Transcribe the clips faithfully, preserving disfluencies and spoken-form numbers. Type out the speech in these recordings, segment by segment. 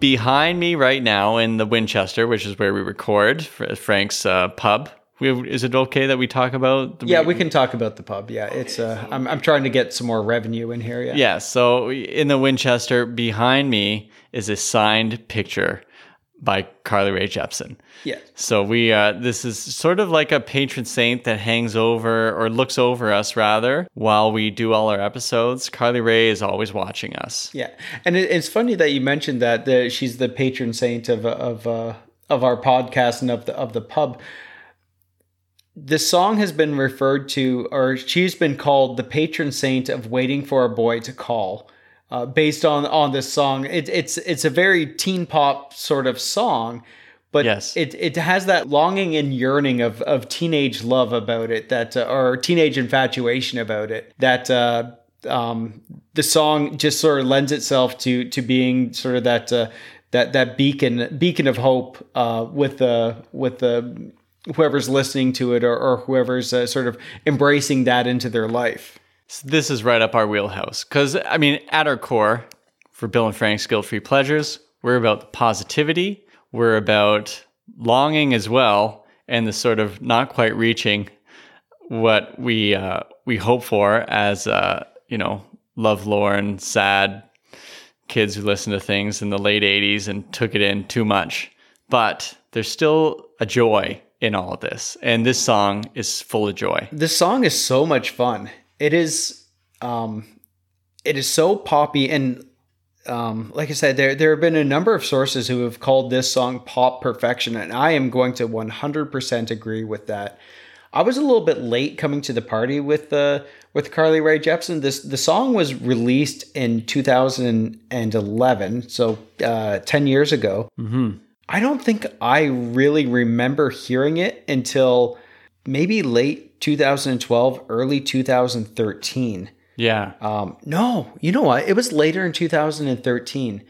behind me right now in the Winchester, which is where we record, Frank's uh, pub. We, is it okay that we talk about? The, yeah, we, we can talk about the pub. Yeah, it's. Uh, I'm I'm trying to get some more revenue in here. Yeah. Yeah. So in the Winchester, behind me is a signed picture by Carly Rae Jepsen. Yeah. So we. Uh, this is sort of like a patron saint that hangs over or looks over us rather while we do all our episodes. Carly Rae is always watching us. Yeah, and it, it's funny that you mentioned that, that she's the patron saint of of uh, of our podcast and of the of the pub. This song has been referred to, or she's been called the patron saint of waiting for a boy to call, uh, based on, on this song. It, it's it's a very teen pop sort of song, but yes, it it has that longing and yearning of of teenage love about it, that uh, or teenage infatuation about it, that uh, um, the song just sort of lends itself to to being sort of that uh, that that beacon beacon of hope uh, with the with the. whoever's listening to it or, or whoever's uh, sort of embracing that into their life. So this is right up our wheelhouse. Because, I mean, at our core, for Bill and Frank's Guilt-Free Pleasures, we're about positivity. We're about longing as well, and the sort of not quite reaching what we uh, we hope for as, uh, you know, lovelorn, sad kids who listened to things in the late eighties and took it in too much. But there's still a joy in all of this. And this song is full of joy. This song is so much fun. It is, um, it is so poppy. And, um, like I said, there, there have been a number of sources who have called this song pop perfection. And I am going to one hundred percent agree with that. I was a little bit late coming to the party with, uh, with Carly Rae Jepsen. This, the song was released in two thousand eleven. So, uh, ten years ago. Mm-hmm. I don't think I really remember hearing it until maybe late two thousand twelve, early two thousand thirteen. Yeah. Um, no, you know what? It was later in two thousand thirteen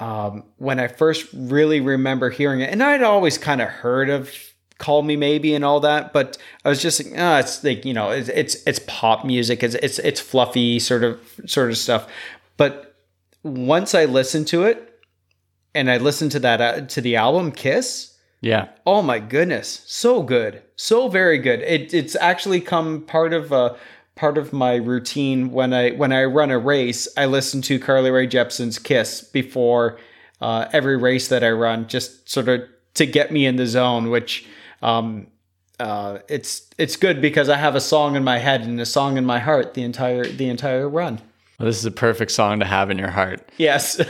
um, when I first really remember hearing it. And I'd always kind of heard of Call Me Maybe and all that, but I was just like, ah, oh, it's like, you know, it's, it's, it's pop music. It's, it's, it's fluffy sort of, sort of stuff. But once I listened to it, and I listened to that, uh, to the album Kiss. Yeah. Oh my goodness. So good. So very good. It, it's actually come part of uh, part of my routine. When I, when I run a race, I listen to Carly Rae Jepsen's Kiss before uh, every race that I run, just sort of to get me in the zone, which um, uh, it's, it's good because I have a song in my head and a song in my heart the entire, the entire run. Well, this is a perfect song to have in your heart. Yes.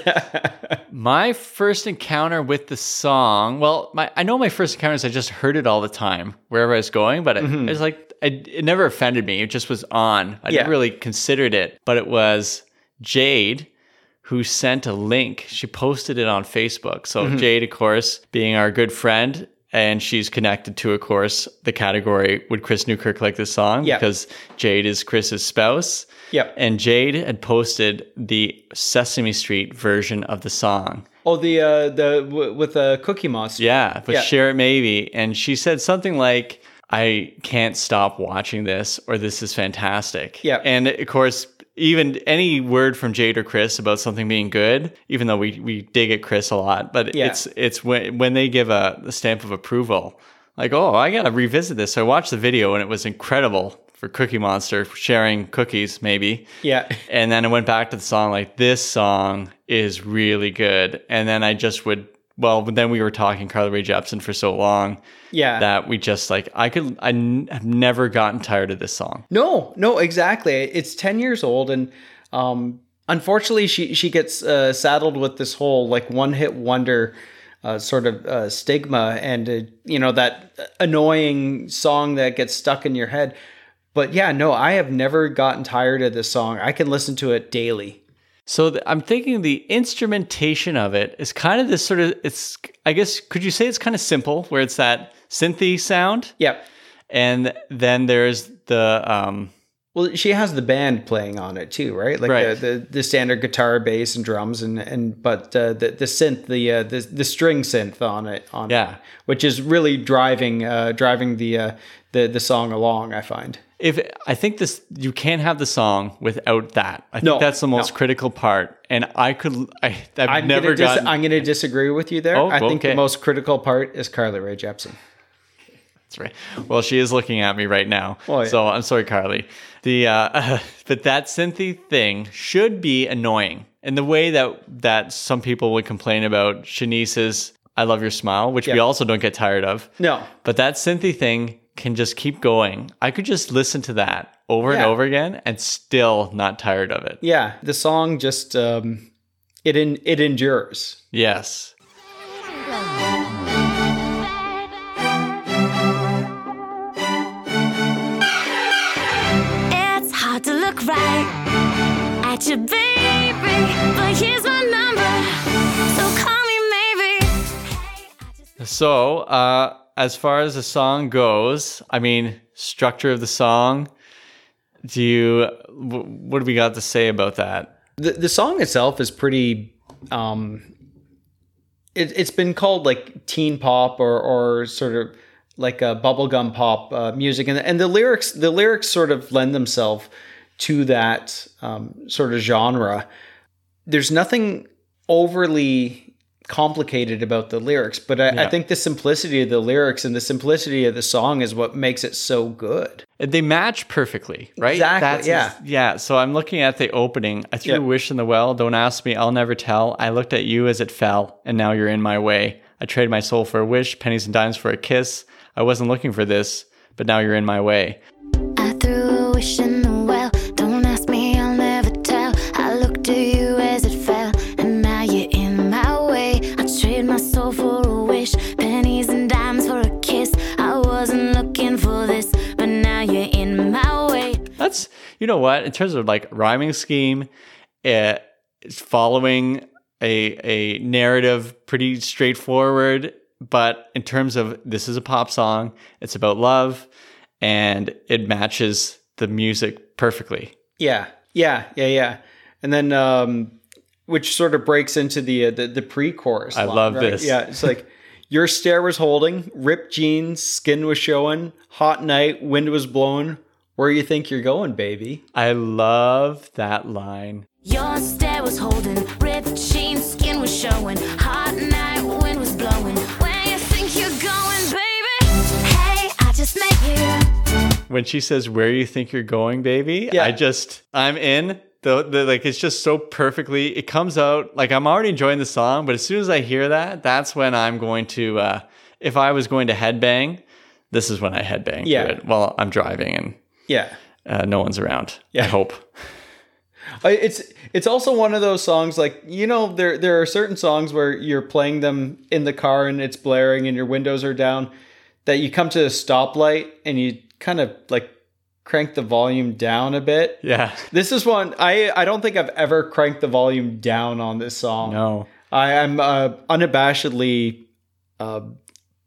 My first encounter with the song, well, my, I know my first encounter is I just heard it all the time wherever I was going, but it, mm-hmm. it was like, it, it never offended me. It just was on. I yeah. didn't really considered it, but it was Jade who sent a link. She posted it on Facebook. So mm-hmm. Jade, of course, being our good friend, and she's connected to, of course, the category, would Chris Newkirk like this song? Yep. Because Jade is Chris's spouse. Yep. And Jade had posted the Sesame Street version of the song. Oh, the uh, the w- with the Cookie Monster. Yeah, but yeah. Share It Maybe. And she said something like, I can't stop watching this, or this is fantastic. Yep. And, of course, even any word from Jade or Chris about something being good, even though we, we dig at Chris a lot, but yeah. it's it's when when they give a, a stamp of approval, like, oh, I got to revisit this. So I watched the video and it was incredible for Cookie Monster sharing cookies, maybe. Yeah. And then I went back to the song, like, this song is really good. And then I just would, well, then we were talking Carly Rae Jepsen for so long. Yeah. That we just like, I could, I n- have never gotten tired of this song. No, no, exactly. It's ten years old. And um, unfortunately, she, she gets uh, saddled with this whole like one hit wonder uh, sort of uh, stigma. And, uh, you know, that annoying song that gets stuck in your head. But yeah, no, I have never gotten tired of this song. I can listen to it daily. So th- I'm thinking the instrumentation of it is kind of this sort of, it's, I guess, could you say it's kind of simple where it's that synthy sound? Yep. And then there's the, um, Well, she has the band playing on it too, right? Like right. The, the the standard guitar, bass, and drums, and and but uh, the the synth, the uh, the the string synth on it, on yeah, it, which is really driving uh, driving the uh, the the song along. I find if I think this, you can't have the song without that. I think no, that's the most no. critical part. And I could, I, I've I'm never gonna gotten. Dis- I'm going to disagree with you there. Oh, I think okay. the most critical part is Carly Rae Jepsen. Right. Well, she is looking at me right now. Oh, yeah. So I'm sorry, Carly. The uh, but that synthy thing should be annoying. And the way that that some people would complain about Shanice's "I Love Your Smile," which yeah. we also don't get tired of. No. But that synthy thing can just keep going. I could just listen to that over yeah. and over again and still not tired of it. Yeah. The song just um, it in, it endures. Yes. Right at your baby, but here's my number, so call me maybe. So, uh, as far as the song goes, I mean, structure of the song, do you, w- what do we got to say about that? The, the song itself is pretty, um, it, it's been called like teen pop or, or sort of like a bubblegum pop uh, music. And, and the lyrics, the lyrics sort of lend themselves to that um, sort of genre. There's nothing overly complicated about the lyrics, but I, yeah. I think the simplicity of the lyrics and the simplicity of the song is what makes it so good. They match perfectly, right? Exactly. That's yeah. A, yeah. So I'm looking at the opening. I threw yeah. a wish in the well. Don't ask me. I'll never tell. I looked at you as it fell, and now you're in my way. I traded my soul for a wish, pennies and dimes for a kiss. I wasn't looking for this, but now you're in my way. I threw a wish in the well. That's, you know what, in terms of like rhyming scheme, uh, it's following a a narrative, pretty straightforward. But in terms of this is a pop song, it's about love, and it matches the music perfectly. Yeah, yeah, yeah, yeah. And then, um, which sort of breaks into the uh, the, the pre-chorus. I line, love right? this. Yeah, it's like. Your stare was holding, ripped jeans, skin was showing, hot night, wind was blowing. Where you think you're going, baby? I love that line. Your stare was holding, ripped jeans, skin was showing, hot night, wind was blowing. Where you think you're going, baby? Hey, I just met you. When she says, where you think you're going, baby, yeah. I just, I'm in. The, the, like, it's just so perfectly, it comes out, like, I'm already enjoying the song, but as soon as I hear that, that's when I'm going to, uh, if I was going to headbang, this is when I headbang. Yeah. It while I'm driving and yeah, uh, no one's around, yeah. I hope. It's it's also one of those songs, like, you know, there there are certain songs where you're playing them in the car and it's blaring and your windows are down, that you come to a stoplight and you kind of, like, crank the volume down a bit. Yeah. This is one, I, I don't think I've ever cranked the volume down on this song. No. I am uh, unabashedly uh,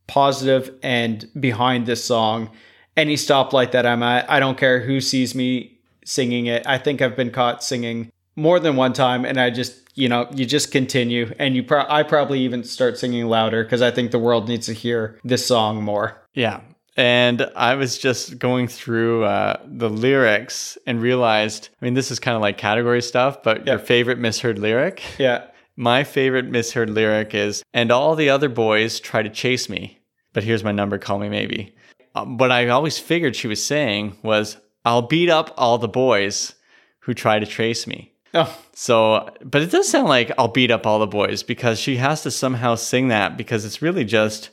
positive and behind this song. Any stoplight that I'm at, I don't care who sees me singing it. I think I've been caught singing more than one time, and I just, you know, you just continue. And you pro- I probably even start singing louder because I think the world needs to hear this song more. Yeah. And I was just going through uh, the lyrics and realized, I mean, this is kind of like category stuff, but yeah. your favorite misheard lyric? Yeah. My favorite misheard lyric is, and all the other boys try to chase me, but here's my number, call me maybe. Um, what I always figured she was saying was, I'll beat up all the boys who try to chase me. Oh. So, but it does sound like I'll beat up all the boys, because she has to somehow sing that, because it's really just...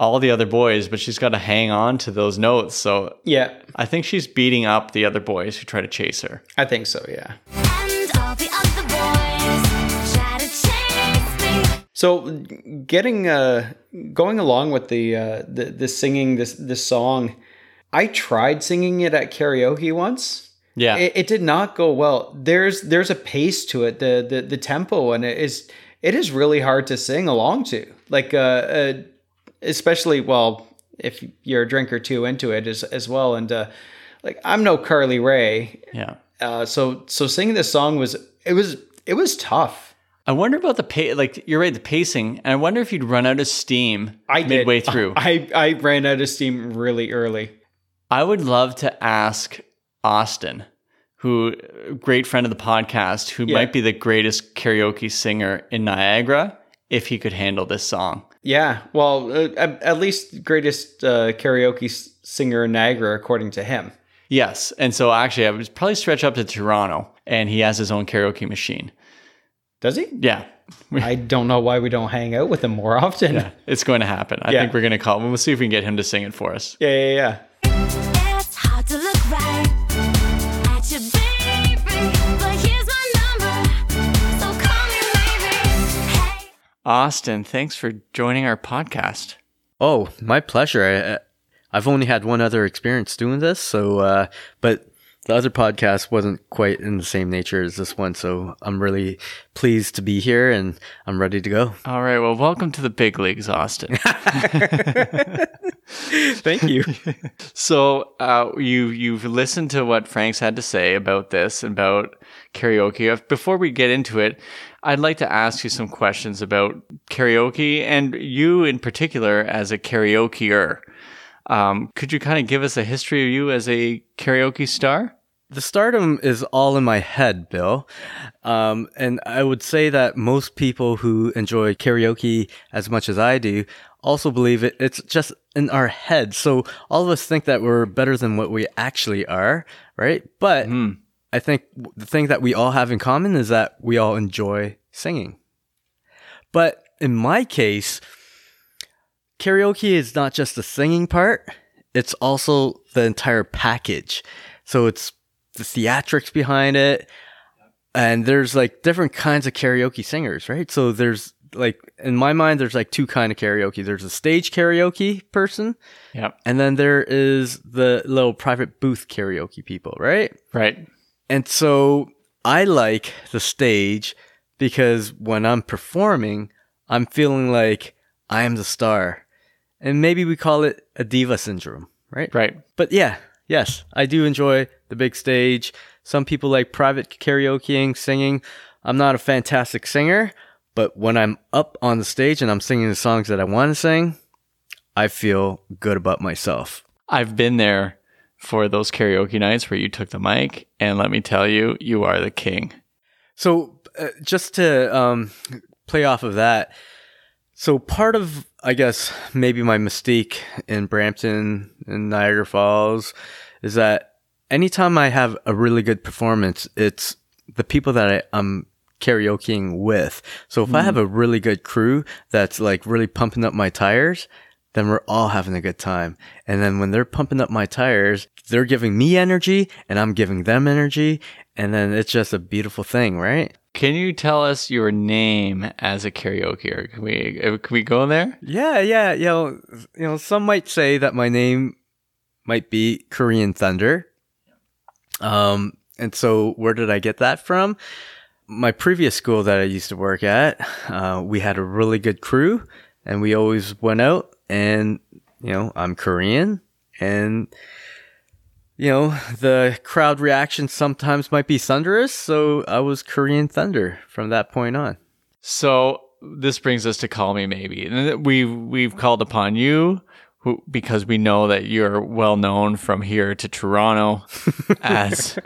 all the other boys, but she's got to hang on to those notes. So yeah, I think she's beating up the other boys who try to chase her. I think so, yeah. And all the other boys try to chase me. So getting uh, going along with the uh, the, the singing this this song, I tried singing it at karaoke once. Yeah, it, it did not go well. There's there's a pace to it, the the the tempo, and it is it is really hard to sing along to. Like uh. uh Especially, well, if you're a drink or two into it as as well, and uh, like, I'm no Carly Rae. Yeah. Uh, so so singing this song was it was it was tough. I wonder about the pa- like you're right the pacing, and I wonder if you'd run out of steam I midway did. through. I I ran out of steam really early. I would love to ask Austin, who great friend of the podcast, who yeah. might be the greatest karaoke singer in Niagara, if he could handle this song. Yeah, well, uh, at least greatest uh, karaoke s- singer in Niagara, according to him. Yes, and so actually, I would probably stretch up to Toronto, and he has his own karaoke machine. Does he? Yeah. I don't know why we don't hang out with him more often. Yeah, it's going to happen. I yeah. think we're going to call him. We'll see if we can get him to sing it for us. Yeah, yeah, yeah. It's hard to look right at your baby, but here's my number, so call me maybe. Hey. Austin, thanks for joining our podcast. Oh, my pleasure. I, I've only had one other experience doing this, so uh, but the other podcast wasn't quite in the same nature as this one, so I'm really pleased to be here, and I'm ready to go. All right, well, welcome to the big leagues, Austin. Thank you. So uh, you, you've listened to what Frank's had to say about this, about karaoke. Before we get into it, I'd like to ask you some questions about karaoke, and you in particular as a karaoke-er. Um, could you kind of give us a history of you as a karaoke star? The stardom is all in my head, Bill. Um, and I would say that most people who enjoy karaoke as much as I do also believe it, it's just in our head. So all of us think that we're better than what we actually are, right? But mm. I think the thing that we all have in common is that we all enjoy singing. But in my case, karaoke is not just the singing part, it's also the entire package. So it's the theatrics behind it. And there's like different kinds of karaoke singers, right? So there's like, in my mind, there's like two kinds of karaoke. There's a stage karaoke person. Yeah. And then there is the little private booth karaoke people, right? Right. And so I like the stage because when I'm performing, I'm feeling like I am the star. And maybe we call it a diva syndrome, right? Right. But yeah, yes, I do enjoy the big stage. Some people like private karaokeing, singing. I'm not a fantastic singer, but when I'm up on the stage and I'm singing the songs that I want to sing, I feel good about myself. I've been there for those karaoke nights where you took the mic, and let me tell you, you are the king. So uh, just to um, play off of that, so part of, I guess, maybe my mystique in Brampton and Niagara Falls is that anytime I have a really good performance, it's the people that I, I'm karaokeing with. So if mm. I have a really good crew that's like really pumping up my tires, then we're all having a good time. And then when they're pumping up my tires, they're giving me energy and I'm giving them energy. And then it's just a beautiful thing, right? Can you tell us your name as a karaoke? Can we can we go in there? Yeah, yeah, you know, you know, some might say that my name might be Korean Thunder. Um, and so where did I get that from? My previous school that I used to work at, uh, we had a really good crew, and we always went out. And you know, I'm Korean, and you know, the crowd reaction sometimes might be thunderous, so I was Korean Thunder from that point on. So this brings us to Call Me Maybe. And we've, we've called upon you who, because we know that you're well known from here to Toronto as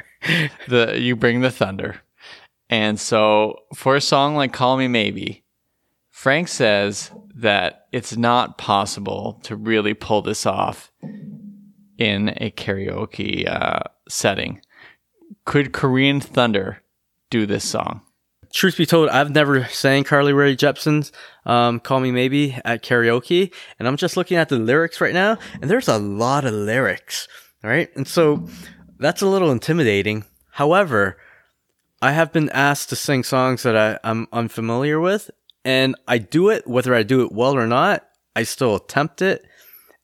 the you bring the thunder. And so for a song like Call Me Maybe, Frank says that it's not possible to really pull this off in a karaoke uh, setting. Could Korean Thunder do this song? Truth be told, I've never sang Carly Rae Jepsen's um, Call Me Maybe at karaoke. And I'm just looking at the lyrics right now, and there's a lot of lyrics, right? And so that's a little intimidating. However, I have been asked to sing songs that I, I'm unfamiliar with, and I do it, whether I do it well or not, I still attempt it.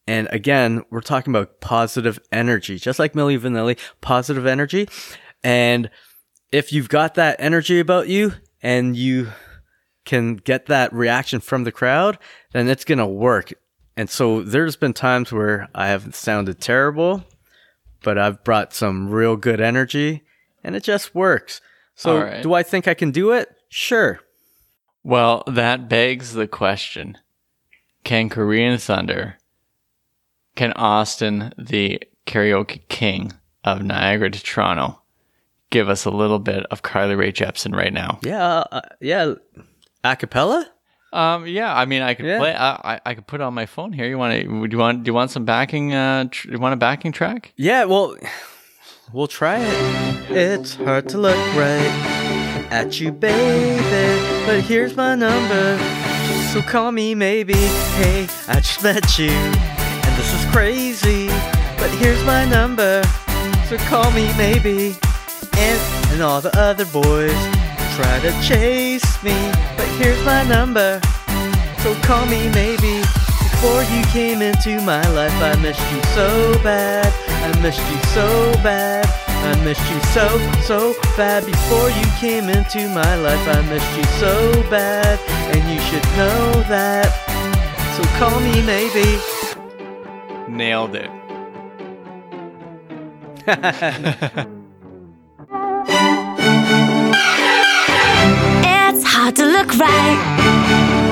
And again, we're talking about positive energy, just like Milli Vanilli, positive energy. And if you've got that energy about you and you can get that reaction from the crowd, then it's going to work. And so there's been times where I have sounded terrible, but I've brought some real good energy and it just works. So all right. Do I think I can do it? Sure. Well, that begs the question. Can Korean Thunder, can Austin, the karaoke king of Niagara to Toronto, give us a little bit of Carly Rae Jepsen right now? Yeah, uh, yeah, a cappella. Um, yeah, I mean, I could yeah. play. I, I I could put it on my phone here. You want to? Do you want? Do you want some backing? Uh, tr- you want a backing track? Yeah. Well, we'll try it. It's hard to look right at you, baby, but here's my number. So call me maybe. Hey, I just met you, and this is crazy, but here's my number. So call me maybe. And, and all the other boys try to chase me, but here's my number, so call me maybe. Before you came into my life, I missed you so bad, I missed you so bad, I missed you so, so bad. Before you came into my life, I missed you so bad, and you should know that, so call me maybe. Nailed it. It's hard to look right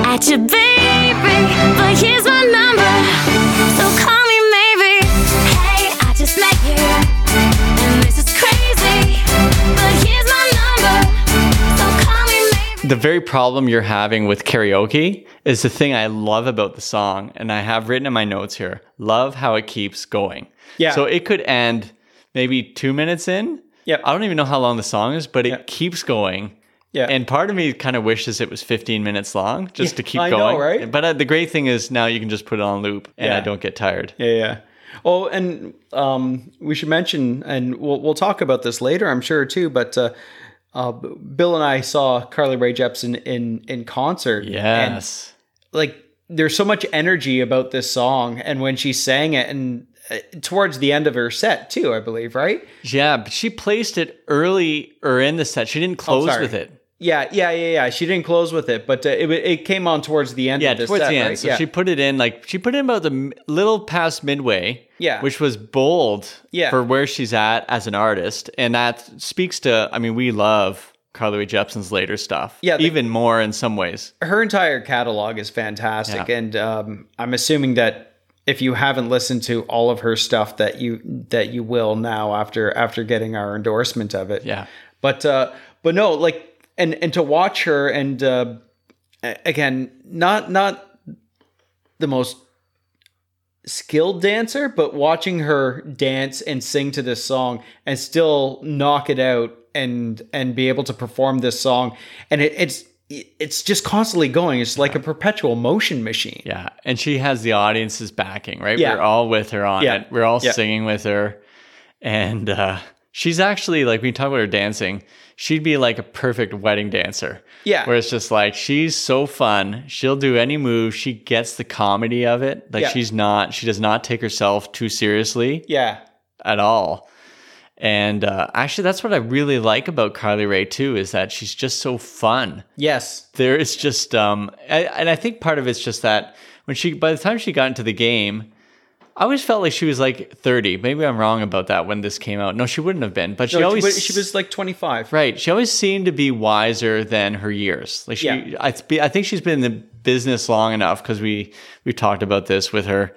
at you, baby, but here's my number, so call me maybe. Hey, I just met you, and this is crazy, but here's my number, so call me maybe. The very problem you're having with karaoke is the thing I love about the song, and I have written in my notes here, love how it keeps going. Yeah. So it could end maybe two minutes in. Yep. I don't even know how long the song is, but it yep. keeps going. Yeah. And part of me kind of wishes it was fifteen minutes long just yeah, to keep I going. I know, right? But uh, the great thing is now you can just put it on loop and yeah. I don't get tired. Yeah, yeah. Oh, and um, we should mention, and we'll we'll talk about this later, I'm sure, too, but uh, uh, Bill and I saw Carly Rae Jepsen in, in concert. Yes. And, like, there's so much energy about this song. And when she sang it, and towards the end of her set too, I believe, right? Yeah, but she placed it early or in the set. She didn't close oh, with it. Yeah, yeah, yeah, yeah. She didn't close with it, but uh, it it came on towards the end yeah, of the set. Yeah, towards the end. Right? So yeah. she put it in, like, she put it in about the little past midway, yeah. which was bold yeah. for where she's at as an artist. And that speaks to, I mean, we love Carly Rae Jepsen's later stuff, yeah, the, even more in some ways. Her entire catalog is fantastic. Yeah. And um, I'm assuming that if you haven't listened to all of her stuff, that you that you will now after after getting our endorsement of it. Yeah. But uh, but no, like, and and to watch her, and uh, again, not not the most skilled dancer, but watching her dance and sing to this song and still knock it out and and be able to perform this song, and it, it's. It's just constantly going. It's like a perpetual motion machine. Yeah. And she has the audience's backing, right? Yeah. We're all with her on yeah. it. We're all yeah. singing with her. And uh, she's actually, like, when you talk about her dancing, she'd be like a perfect wedding dancer. Yeah. Where it's just like, she's so fun. She'll do any move. She gets the comedy of it. Like, yeah. she's not, she does not take herself too seriously. Yeah. At all. And uh, actually, that's what I really like about Carly Rae too, is that she's just so fun. Yes. There is just, um, I, and I think part of it's just that when she, by the time she got into the game, I always felt like she was like thirty. Maybe I'm wrong about that when this came out. No, she wouldn't have been, but she no, always... She was like twenty-five. Right. She always seemed to be wiser than her years. Like she, yeah. I, th- I think she's been in the business long enough, because we, we talked about this with her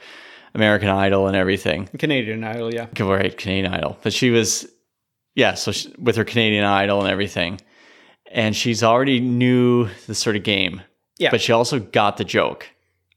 American Idol and everything. Canadian Idol, yeah. Right, Canadian Idol. But she was, yeah, so she, with her Canadian Idol and everything. And she's already knew the sort of game. Yeah. But she also got the joke.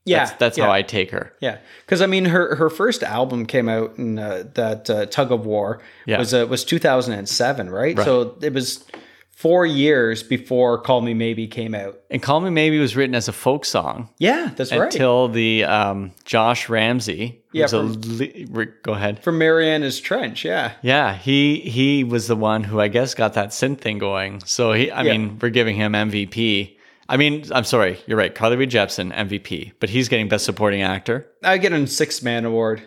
Yeah. That's, that's yeah. how I take her. Yeah. Because, I mean, her, her first album came out in uh, that uh, Tug of War yeah. was uh, was two thousand seven, right? right? So it was four years before Call Me Maybe came out. And Call Me Maybe was written as a folk song. Yeah, that's right. Until the um, Josh Ramsey. Yeah. From, a le- go ahead. From Marianas Trench, yeah. Yeah, he he was the one who, I guess, got that synth thing going. So, he, I yeah. mean, we're giving him M V P. I mean, I'm sorry, you're right. Carly Rae Jepsen, M V P. But he's getting Best Supporting Actor. I get a six-man award.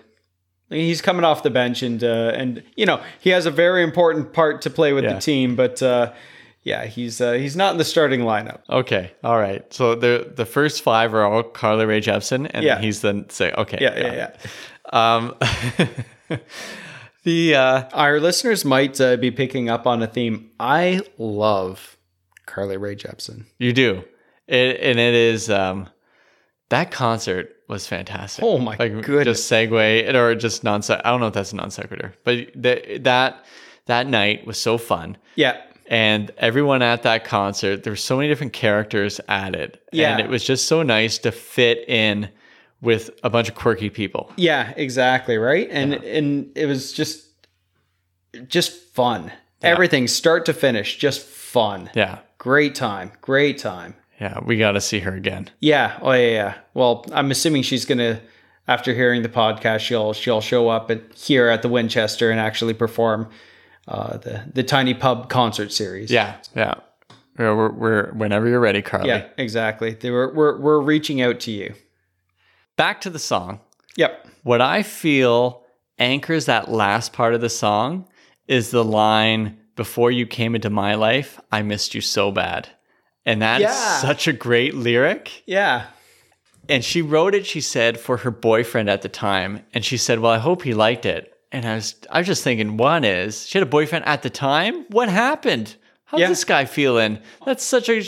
He's coming off the bench, and, uh, and you know, he has a very important part to play with yeah. the team. But, uh, yeah, he's uh, he's not in the starting lineup. Okay. All right. So the the first five are all Carly Rae Jepsen, and yeah. he's the... say, okay. Yeah, yeah, yeah. yeah. Um, The uh, Our listeners might uh, be picking up on a theme. I love Carly Rae Jepsen. You do. It, and it is... Um, that concert was fantastic. Oh, my like, goodness. Just segue, or just non I don't know if that's a non-sequitur. But th- that that night was so fun. Yeah. And everyone at that concert, there were so many different characters at it. Yeah. And it was just so nice to fit in with a bunch of quirky people. Yeah, exactly, right? And yeah. and it was just just fun. Yeah. Everything, start to finish, just fun. Yeah. Great time. Great time. Yeah, we got to see her again. Yeah. Oh, yeah, yeah. Well, I'm assuming she's going to, after hearing the podcast, she'll she'll show up at, here at the Winchester and actually perform uh, the, the Tiny Pub concert series. Yeah, yeah. We're, we're whenever you're ready, Carly. Yeah, exactly. We're, we're, we're reaching out to you. Back to the song. Yep. What I feel anchors that last part of the song is the line, before you came into my life, I missed you so bad. And that's yeah. such a great lyric. Yeah. And she wrote it, she said, for her boyfriend at the time. And she said, well, I hope he liked it. And I was I was just thinking, one is, she had a boyfriend at the time? What happened? How's yeah. this guy feeling? That's such a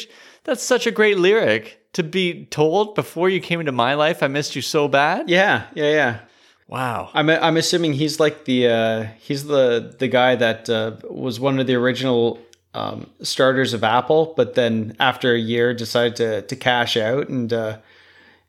that's such a great lyric to be told before you came into my life, I missed you so bad. Yeah, yeah, yeah. Wow. I'm I'm assuming he's like the uh, he's the the guy that uh, was one of the original Um, starters of Apple, but then after a year decided to to cash out and uh,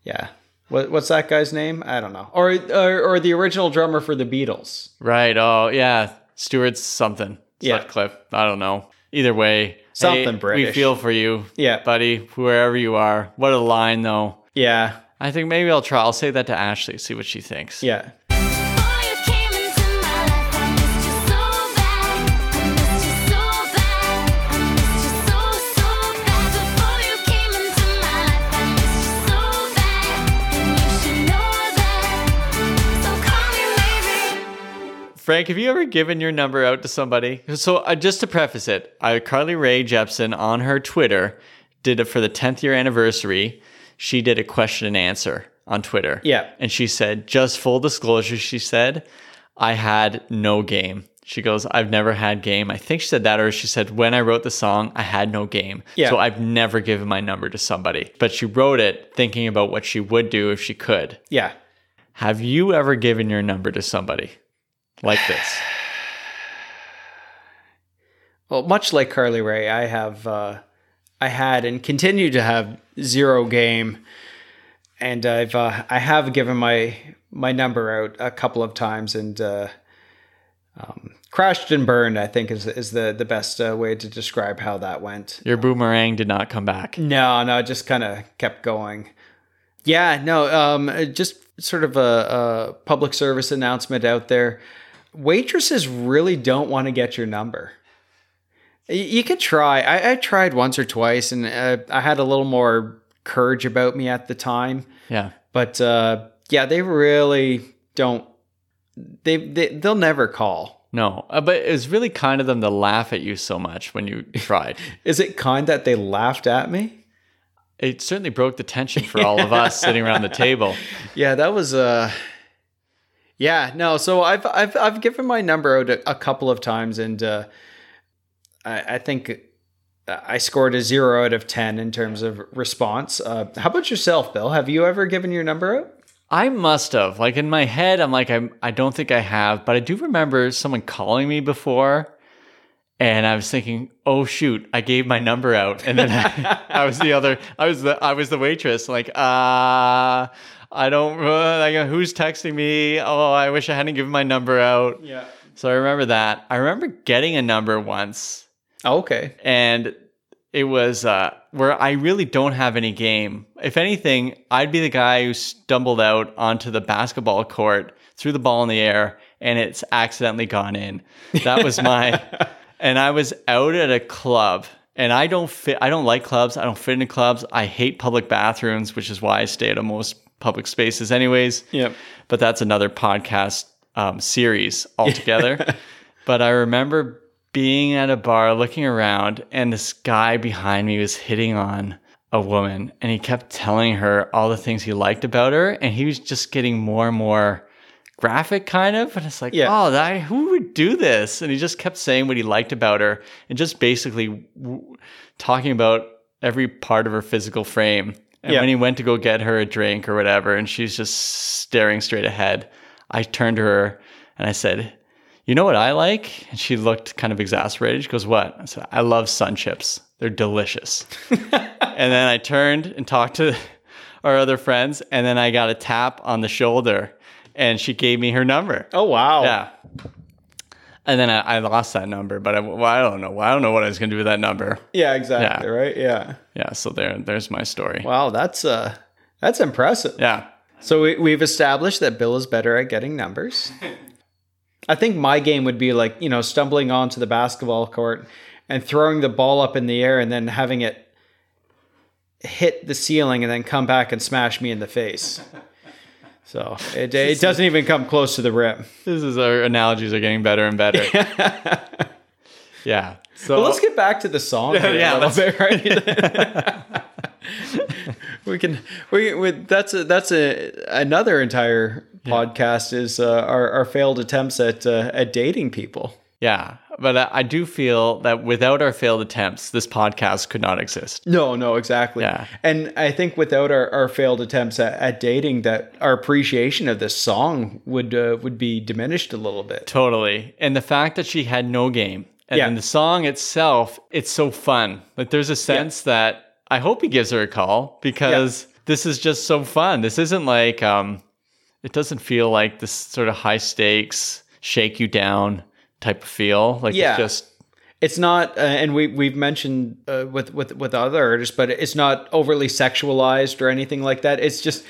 yeah, what what's that guy's name? I don't know. Or, or or the original drummer for the Beatles, right? Oh yeah, Stewart something Sutcliffe. Yeah. I don't know. Either way, something hey, British. We feel for you, yeah, buddy. Wherever you are, what a line though. Yeah, I think maybe I'll try. I'll say that to Ashley, see what she thinks. Yeah. Frank, have you ever given your number out to somebody? So uh, just to preface it, uh, Carly Rae Jepsen on her Twitter did it for the tenth year anniversary. She did a question and answer on Twitter. Yeah. And she said, just full disclosure, she said, I had no game. She goes, I've never had game. I think she said that, or she said, when I wrote the song, I had no game. Yeah. So I've never given my number to somebody. But she wrote it thinking about what she would do if she could. Yeah. Have you ever given your number to somebody? Like this. Well, much like Carly Rae, I have, uh, I had and continue to have zero game, and I've, uh, I have given my my number out a couple of times and uh, um, crashed and burned. I think is is the the best uh, way to describe how that went. Your boomerang did not come back. No, no, it just kind of kept going. Yeah, no, um, just sort of a, a public service announcement out there. Waitresses really don't want to get your number. You could try. I, I tried once or twice, and uh, I had a little more courage about me at the time. Yeah. But uh, yeah, they really don't. They, they they'll never call. No, uh, but it was really kind of them to laugh at you so much when you tried. Is it kind that they laughed at me? It certainly broke the tension for all of us sitting around the table. Yeah, that was uh yeah, no, so I've I've I've given my number out a, a couple of times, and uh, I, I think I scored a zero out of ten in terms of response. Uh, how about yourself, Bill? Have you ever given your number out? I must have. Like in my head, I'm like I I don't think I have, but I do remember someone calling me before. And I was thinking, oh shoot, I gave my number out, and then I, I was the other, I was the, I was the waitress. Like, ah, uh, I don't, uh, like, who's texting me? Oh, I wish I hadn't given my number out. Yeah. So I remember that. I remember getting a number once. Oh, okay. And it was uh, where I really don't have any game. If anything, I'd be the guy who stumbled out onto the basketball court, threw the ball in the air, and it's accidentally gone in. That was my. And I was out at a club, and I don't fit. I don't like clubs. I don't fit into clubs. I hate public bathrooms, which is why I stay at most public spaces, anyways. Yep. But that's another podcast um, series altogether. But I remember being at a bar, looking around, and this guy behind me was hitting on a woman, and he kept telling her all the things he liked about her, and he was just getting more and more graphic kind of, and it's like, yeah. oh, that, who would do this? And he just kept saying what he liked about her and just basically w- talking about every part of her physical frame. And yeah. when he went to go get her a drink or whatever, and she's just staring straight ahead, I turned to her and I said, you know what I like? And she looked kind of exasperated. She goes, what? I said, I love sun chips. They're delicious. And then I turned and talked to our other friends, and then I got a tap on the shoulder. And she gave me her number. Oh, wow. Yeah. And then I, I lost that number, but I, well, I don't know. I don't know what I was going to do with that number. Yeah, exactly. Yeah. Right? Yeah. Yeah. So there, there's my story. Wow. That's uh, that's impressive. Yeah. So we, we've established that Bill is better at getting numbers. I think my game would be like, you know, stumbling onto the basketball court and throwing the ball up in the air and then having it hit the ceiling and then come back and smash me in the face. So it, it doesn't even come close to the rim. This is our analogies are getting better and better. Yeah. So well, let's get back to the song. Yeah, yeah, that's bit, right. we can. We, we that's a, that's a another entire yeah. podcast is uh, our our failed attempts at uh, at dating people. Yeah, but I, I do feel that without our failed attempts, this podcast could not exist. No, no, exactly. Yeah. And I think without our, our failed attempts at, at dating, that our appreciation of this song would uh, would be diminished a little bit. Totally. And the fact that she had no game. And yeah. then the song itself, it's so fun. Like there's a sense yeah. that I hope he gives her a call because yeah. this is just so fun. This isn't like, um, it doesn't feel like this sort of high stakes, shake you down type of feel, like yeah. it's just it's not uh, and we we've mentioned uh, with with with other artists, but it's not overly sexualized or anything like that. It's just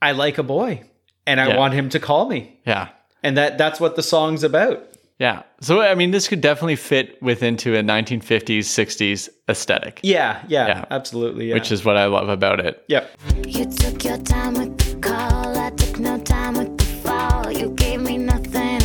I like a boy and I yeah. want him to call me, yeah and that that's what the song's about. Yeah so I mean, this could definitely fit within to a nineteen fifties sixties aesthetic. yeah yeah, yeah. Absolutely. yeah. Which is what I love about it. Yep you took your time with the call, I took no time with the fall, you gave me nothing.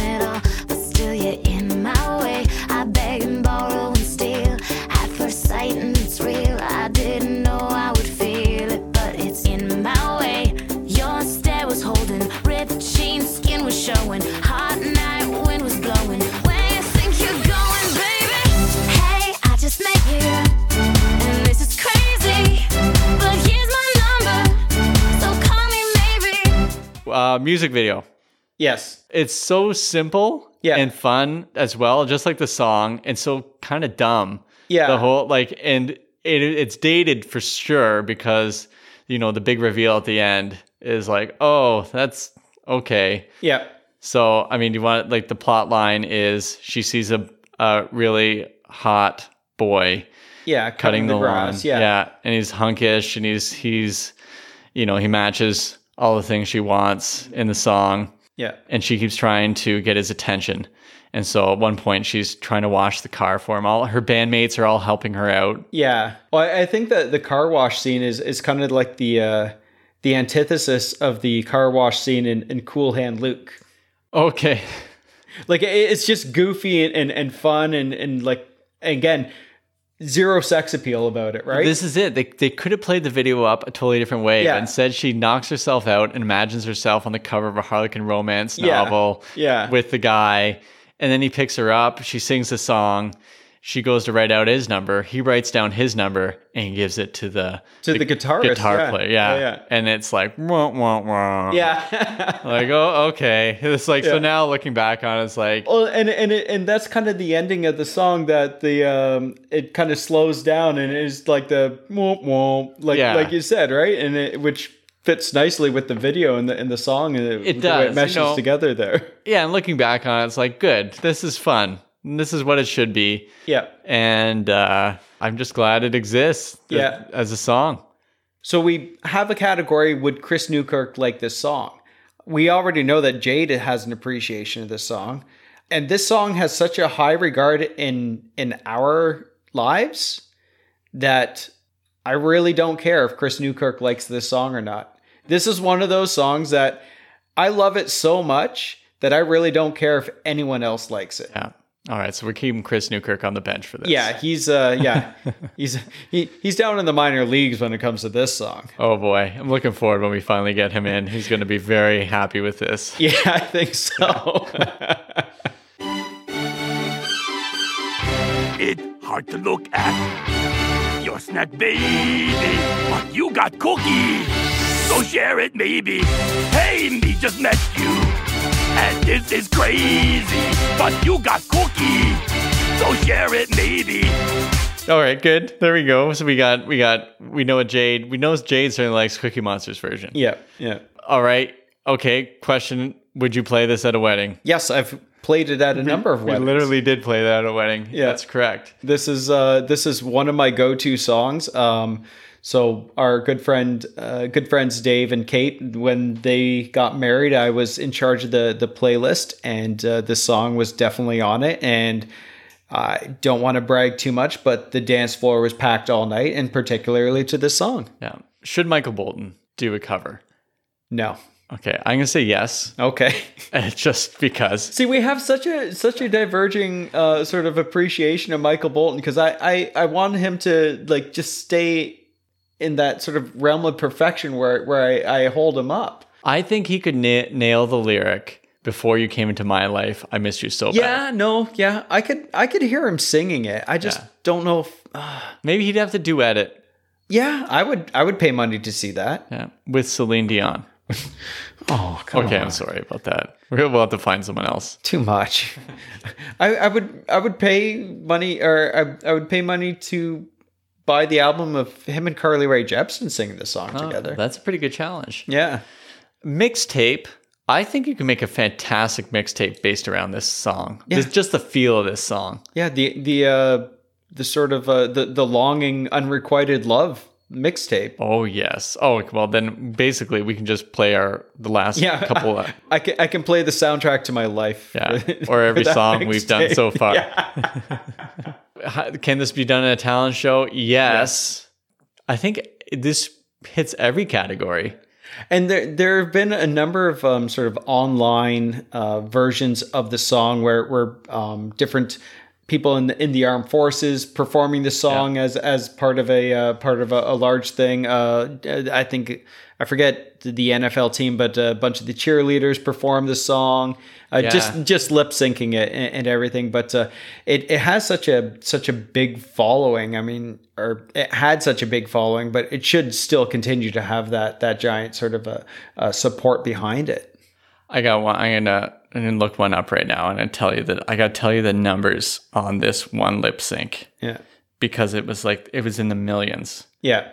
Uh, music video. Yes. It's so simple yeah. and fun as well, just like the song, and so kind of dumb. Yeah. The whole, like, and it it's dated for sure because, you know, the big reveal at the end is like, oh, that's okay. Yeah. So, I mean, you want, like, the plot line is she sees a, a really hot boy. Yeah. Cutting, cutting the, the grass. Lawn. Yeah. Yeah. And he's hunkish and he's, he's, you know, he matches all the things she wants in the song. Yeah. And she keeps trying to get his attention. And so at one point she's trying to wash the car for him. All her bandmates are all helping her out. Yeah. Well, I think that the car wash scene is, is kind of like the uh, the antithesis of the car wash scene in, in Cool Hand Luke. Okay. Like it's just goofy and, and, and fun and, and like, again, zero sex appeal about it, right? This is it. They they could have played the video up a totally different way. Yeah. But instead, she knocks herself out and imagines herself on the cover of a Harlequin romance novel yeah. Yeah. with the guy. And then he picks her up. She sings the song. She goes to write out his number. He writes down his number and gives it to the, to the, the guitarist, guitar yeah. player. Yeah. Yeah, yeah. And it's like, wah, wah, wah. Yeah. Like, oh, okay. It's like, yeah. so now looking back on it, it's like. Well, and and it, and that's kind of the ending of the song that the, um, it kind of slows down and it's like the, wah, wah, like, yeah. like you said, right? And it, which fits nicely with the video and the, and the song. And it, it does. The way it meshes you know, together there. Yeah. And looking back on it, it's like, good. This is fun. This is what it should be. Yeah. And uh, I'm just glad it exists yeah. as a song. So we have a category, would Chris Newkirk like this song? We already know that Jade has an appreciation of this song. And this song has such a high regard in, in our lives that I really don't care if Chris Newkirk likes this song or not. This is one of those songs that I love it so much that I really don't care if anyone else likes it. Yeah. All right, so we're keeping Chris Newkirk on the bench for this. Yeah, he's uh, yeah, he's he, he's down in the minor leagues when it comes to this song. Oh boy, I'm looking forward when we finally get him in. He's going to be very happy with this. Yeah, I think so. It's hard to look at your snack, baby, but you got cookie, so share it, maybe. Hey, me just met you. And this is crazy, but you got cookie, so share it maybe. All right, good. There we go. So we got, we got, we know a Jade. We know Jade certainly likes Cookie Monster's version. Yeah, yeah. All right. Okay, question. Would you play this at a wedding? Yes, I've played it at a we, number of weddings. We literally did play that at a wedding. Yeah. That's correct. This is, uh, this is one of my go-to songs. Um, So our good friend, uh, good friends Dave and Kate, when they got married, I was in charge of the the playlist, and uh, this song was definitely on it. And I don't want to brag too much, but the dance floor was packed all night, and particularly to this song. Yeah. Should Michael Bolton do a cover? No. Okay, I'm gonna say yes. Okay, just because. See, we have such a such a diverging uh, sort of appreciation of Michael Bolton because I, I I want him to like just stay in that sort of realm of perfection where where I, I hold him up. I think he could na- nail the lyric, before you came into my life, I miss you so bad. Yeah, no, yeah. I could I could hear him singing it. I just yeah. don't know if... Uh, maybe he'd have to duet it. Yeah, I would I would pay money to see that. Yeah, with Celine Dion. Oh, come okay, on. I'm sorry about that. We'll have to find someone else. Too much. I, I would I would pay money, or I, I would pay money to... buy the album of him and Carly Rae Jepsen singing this song oh, together. That's a pretty good challenge. Yeah. Mixtape. I think you can make a fantastic mixtape based around this song. Yeah. It's just the feel of this song. Yeah, the the uh, the sort of uh, the the longing, unrequited love mixtape. Oh yes. Oh well, then basically we can just play our the last yeah, couple. Of... I can I can play the soundtrack to my life. Yeah. For, or every song we've done so far. Yeah. Can this be done at a talent show? Yes. yes. I think this hits every category. And there there have been a number of um, sort of online uh, versions of the song where, where um, different people in the, in the armed forces performing the song yeah. as as part of a uh, part of a, a large thing. Uh, I think... I forget the N F L team, but a bunch of the cheerleaders perform the song, uh, yeah. just just lip syncing it and, and everything. But uh, it it has such a such a big following. I mean, or it had such a big following, but it should still continue to have that that giant sort of a, a support behind it. I got one. I'm gonna I'm gonna look one up right now, and I tell you that I gotta tell you the numbers on this one lip sync. Yeah, because it was like it was in the millions. Yeah.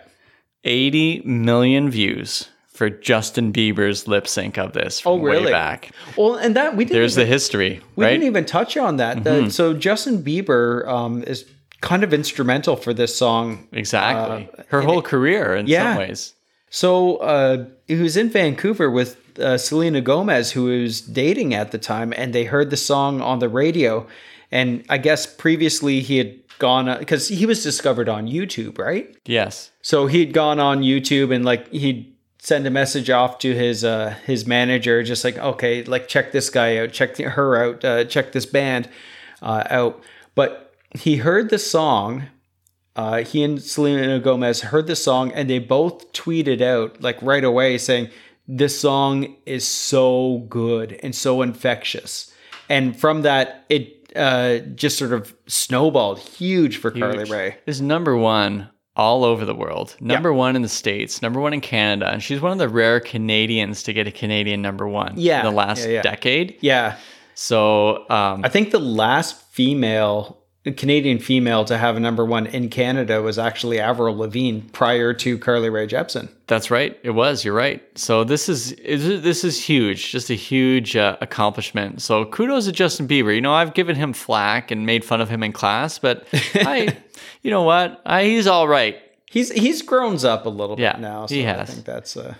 eighty million views for Justin Bieber's lip sync of this from oh, really? way back. Well, and that we didn't There's even, the history, We right? didn't even touch on that. Mm-hmm. The, so Justin Bieber um, is kind of instrumental for this song. Exactly. Uh, Her whole it, career in yeah. some ways. So uh, he was in Vancouver with uh, Selena Gomez, who was dating at the time, and they heard the song on the radio. And I guess previously he had gone, because he was discovered on YouTube, right? Yes. So he'd gone on YouTube and like he'd send a message off to his uh, his manager, just like, okay, like check this guy out, check the, her out, uh, check this band uh, out. But he heard the song. Uh, he and Selena Gomez heard the song, and they both tweeted out like right away saying, "This song is so good and so infectious." And from that, it. Uh, just sort of snowballed huge for huge. Carly Rae. Is number one all over the world. Number yeah. one in the States. Number one in Canada. And she's one of the rare Canadians to get a Canadian number one yeah. in the last yeah, yeah. decade. Yeah. So um, I think the last female... Canadian female to have a number one in Canada was actually Avril Lavigne prior to Carly Rae Jepsen. That's right. It was. You're right. So this is this is huge. Just a huge uh, accomplishment. So kudos to Justin Bieber. You know, I've given him flack and made fun of him in class, but I, you know what? I, he's all right. He's he's grown up a little yeah, bit now. So he has. I think that's a...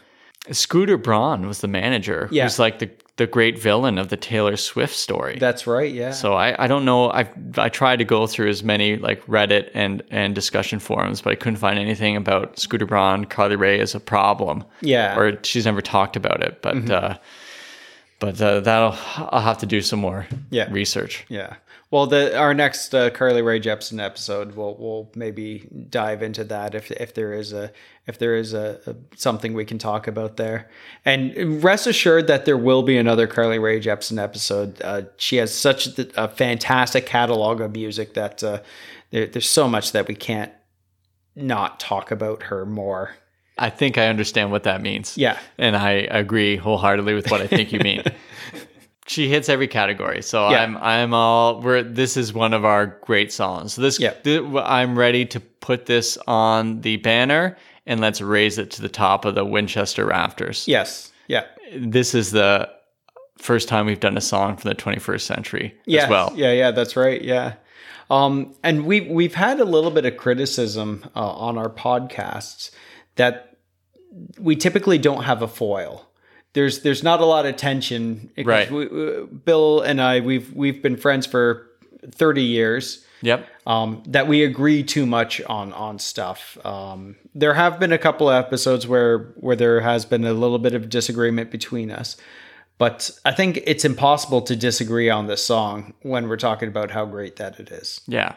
Scooter Braun was the manager. Yeah. Who's like the. the great villain of the Taylor Swift story. That's right, yeah. So I, I don't know. I I tried to go through as many like Reddit and, and discussion forums, but I couldn't find anything about Scooter Braun, Carly Rae as a problem. Yeah. Or she's never talked about it. But mm-hmm. uh, But uh, that'll I'll have to do some more yeah. research. Yeah. Well, the our next uh, Carly Rae Jepsen episode, we'll we'll maybe dive into that if if there is a if there is a, a something we can talk about there. And rest assured that there will be another Carly Rae Jepsen episode. Uh, she has such a fantastic catalog of music that uh, there, there's so much that we can't not talk about her more. I think I understand what that means. Yeah. And I agree wholeheartedly with what I think you mean. She hits every category. So yeah. I'm, I'm all, we're, this is one of our great songs. So this, yeah. th- I'm ready to put this on the banner and let's raise it to the top of the Winchester rafters. Yes. Yeah. This is the first time we've done a song from the twenty-first century yes. as well. Yeah. Yeah. That's right. Yeah. Um, and we, we've had a little bit of criticism uh, on our podcasts that we typically don't have a foil. There's there's not a lot of tension. Right. We, we, Bill and I we've we've been friends for thirty years. Yep. Um, that we agree too much on on stuff. Um, there have been a couple of episodes where where there has been a little bit of disagreement between us, but I think it's impossible to disagree on this song when we're talking about how great that it is. Yeah.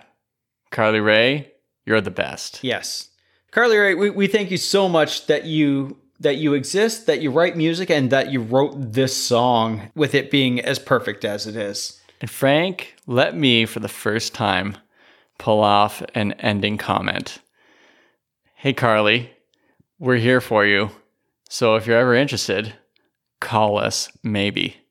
Carly Rae, you're the best. Yes. Carly Rae, we, we thank you so much that you that you exist, that you write music, and that you wrote this song with it being as perfect as it is. And Frank, let me, for the first time, pull off an ending comment. Hey, Carly, we're here for you. So if you're ever interested, call us maybe.